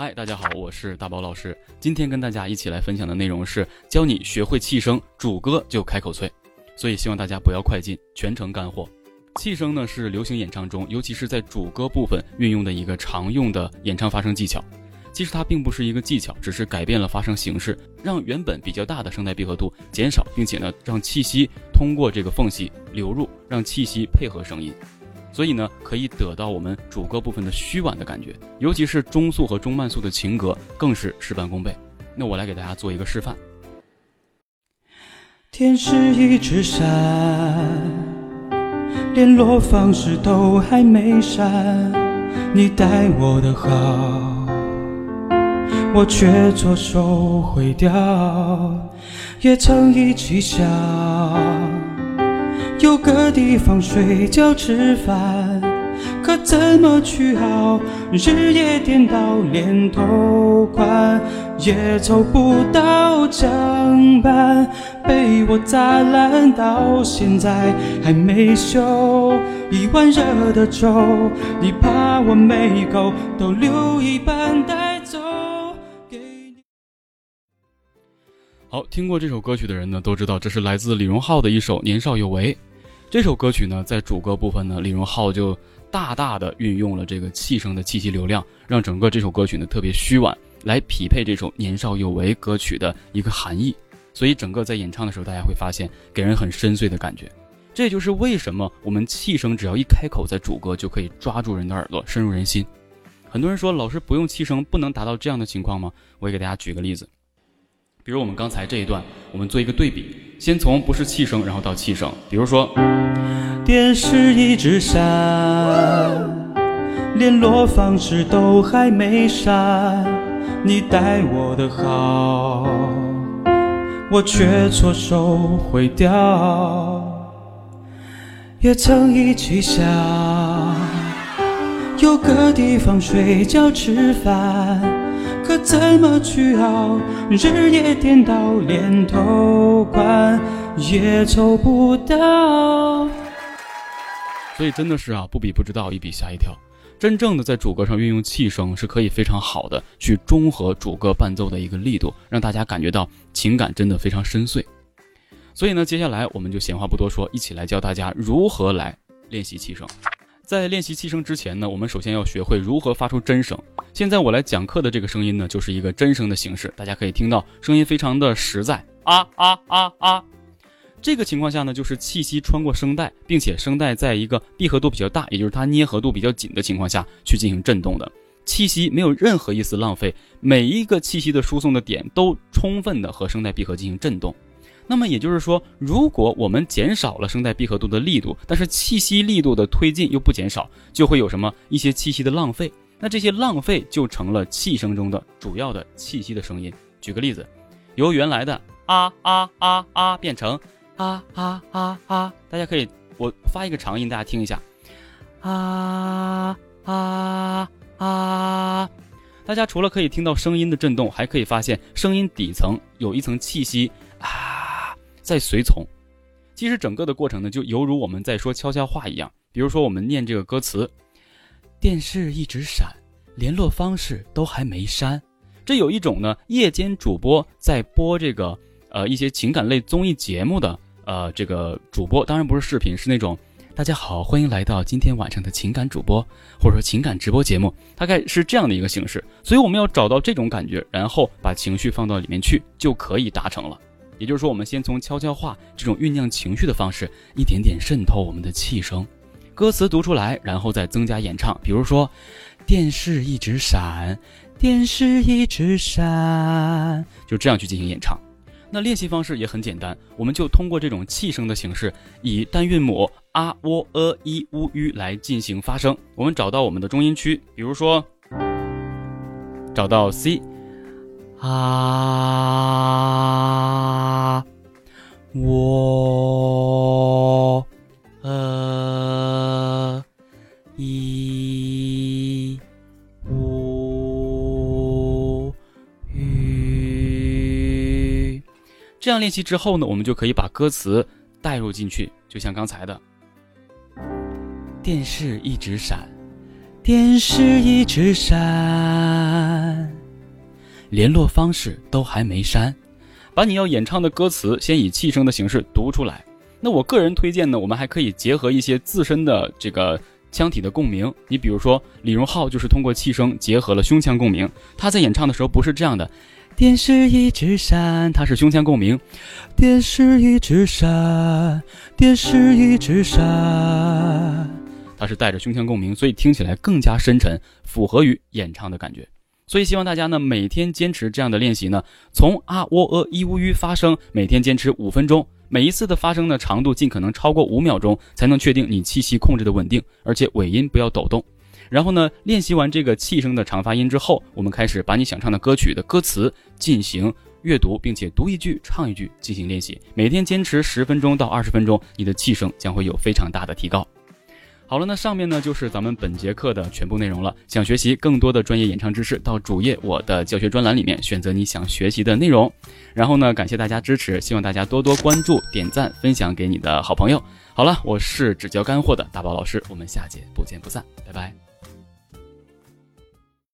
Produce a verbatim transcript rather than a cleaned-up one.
嗨，大家好，我是大宝老师。今天跟大家一起来分享的内容是教你学会气声，主歌就开口脆。所以希望大家不要快进，全程干货。气声呢是流行演唱中，尤其是在主歌部分运用的一个常用的演唱发声技巧。其实它并不是一个技巧，只是改变了发声形式，让原本比较大的声带闭合度减少，并且呢让气息通过这个缝隙流入，让气息配合声音。所以呢，可以得到我们主歌部分的虚婉的感觉，尤其是中速和中慢速的情歌更是事半功倍。那我来给大家做一个示范。天是一只伞，联络方式都还没删，你待我的好，我却左手毁掉。也曾一起笑，有个地方睡觉吃饭，可怎么去好？日夜颠倒，连头款也凑不到账单，被我砸烂，到现在还没修。一碗热的粥，你怕我没够，都留一半带走。好，听过这首歌曲的人呢，都知道这是来自李荣浩的一首《年少有为》。这首歌曲呢，在主歌部分呢，李荣浩就大大的运用了这个气声的气息流量，让整个这首歌曲呢特别虚婉，来匹配这首《年少有为》歌曲的一个含义。所以整个在演唱的时候，大家会发现给人很深邃的感觉。这就是为什么我们气声只要一开口，在主歌就可以抓住人的耳朵，深入人心。很多人说，老师不用气声不能达到这样的情况吗？我也给大家举个例子。比如我们刚才这一段，我们做一个对比，先从不是气声，然后到气声。比如说，电视一直闪，联络方式都还没删，你待我的好，我却错手毁掉。也曾一起笑，有个地方睡觉吃饭，可怎么去熬？日夜颠倒，连头款也凑不到。所以真的是啊，不比不知道，一比吓一跳。真正的在主歌上运用气声，是可以非常好的去中和主歌伴奏的一个力度，让大家感觉到情感真的非常深邃。所以呢，接下来我们就闲话不多说，一起来教大家如何来练习气声。在练习气声之前呢，我们首先要学会如何发出真声。现在我来讲课的这个声音呢，就是一个真声的形式，大家可以听到声音非常的实在，啊啊啊啊。这个情况下呢，就是气息穿过声带，并且声带在一个闭合度比较大，也就是它捏合度比较紧的情况下去进行震动的。气息没有任何一丝浪费，每一个气息的输送的点都充分的和声带闭合进行震动。那么也就是说，如果我们减少了声带闭合度的力度，但是气息力度的推进又不减少，就会有什么一些气息的浪费。那这些浪费就成了气声中的主要的气息的声音。举个例子，由原来的啊啊啊啊变成啊啊啊啊，大家可以我发一个长音，大家听一下，啊啊啊。大家除了可以听到声音的震动，还可以发现声音底层有一层气息啊。在随从，其实整个的过程呢，就犹如我们在说悄悄话一样。比如说，我们念这个歌词，电视一直闪，联络方式都还没删。这有一种呢，夜间主播在播这个呃一些情感类综艺节目的呃这个主播，当然不是视频，是那种大家好，欢迎来到今天晚上的情感主播，或者说情感直播节目，大概是这样的一个形式。所以我们要找到这种感觉，然后把情绪放到里面去，就可以达成了。也就是说，我们先从悄悄话这种酝酿情绪的方式，一点点渗透我们的气声，歌词读出来，然后再增加演唱。比如说，电视一直闪，电视一直闪，就这样去进行演唱。那练习方式也很简单，我们就通过这种气声的形式，以单韵母啊、喔、呃、一、乌、吁来进行发声。我们找到我们的中音区，比如说，找到 C。啊，我，呃，一，五，吁。这样练习之后呢，我们就可以把歌词带入进去，就像刚才的，电视一直闪，电视一直闪。联络方式都还没删，把你要演唱的歌词先以气声的形式读出来。那我个人推荐呢，我们还可以结合一些自身的这个腔体的共鸣，你比如说李荣浩就是通过气声结合了胸腔共鸣，他在演唱的时候不是这样的，电视一直闪，他是胸腔共鸣，电视一直闪，电视一直闪，他是带着胸腔共鸣，所以听起来更加深沉，符合于演唱的感觉。所以希望大家呢每天坚持这样的练习呢，从啊喔呃一乌吁发声，每天坚持五分钟，每一次的发声呢长度尽可能超过五秒钟，才能确定你气息控制的稳定，而且尾音不要抖动。然后呢，练习完这个气声的长发音之后，我们开始把你想唱的歌曲的歌词进行阅读，并且读一句唱一句进行练习。每天坚持十分钟到二十分钟，你的气声将会有非常大的提高。好了，那上面呢就是咱们本节课的全部内容了。想学习更多的专业演唱知识，到主页我的教学专栏里面选择你想学习的内容。然后呢，感谢大家支持，希望大家多多关注、点赞、分享给你的好朋友。好了，我是只教干货的大宝老师，我们下节不见不散，拜拜。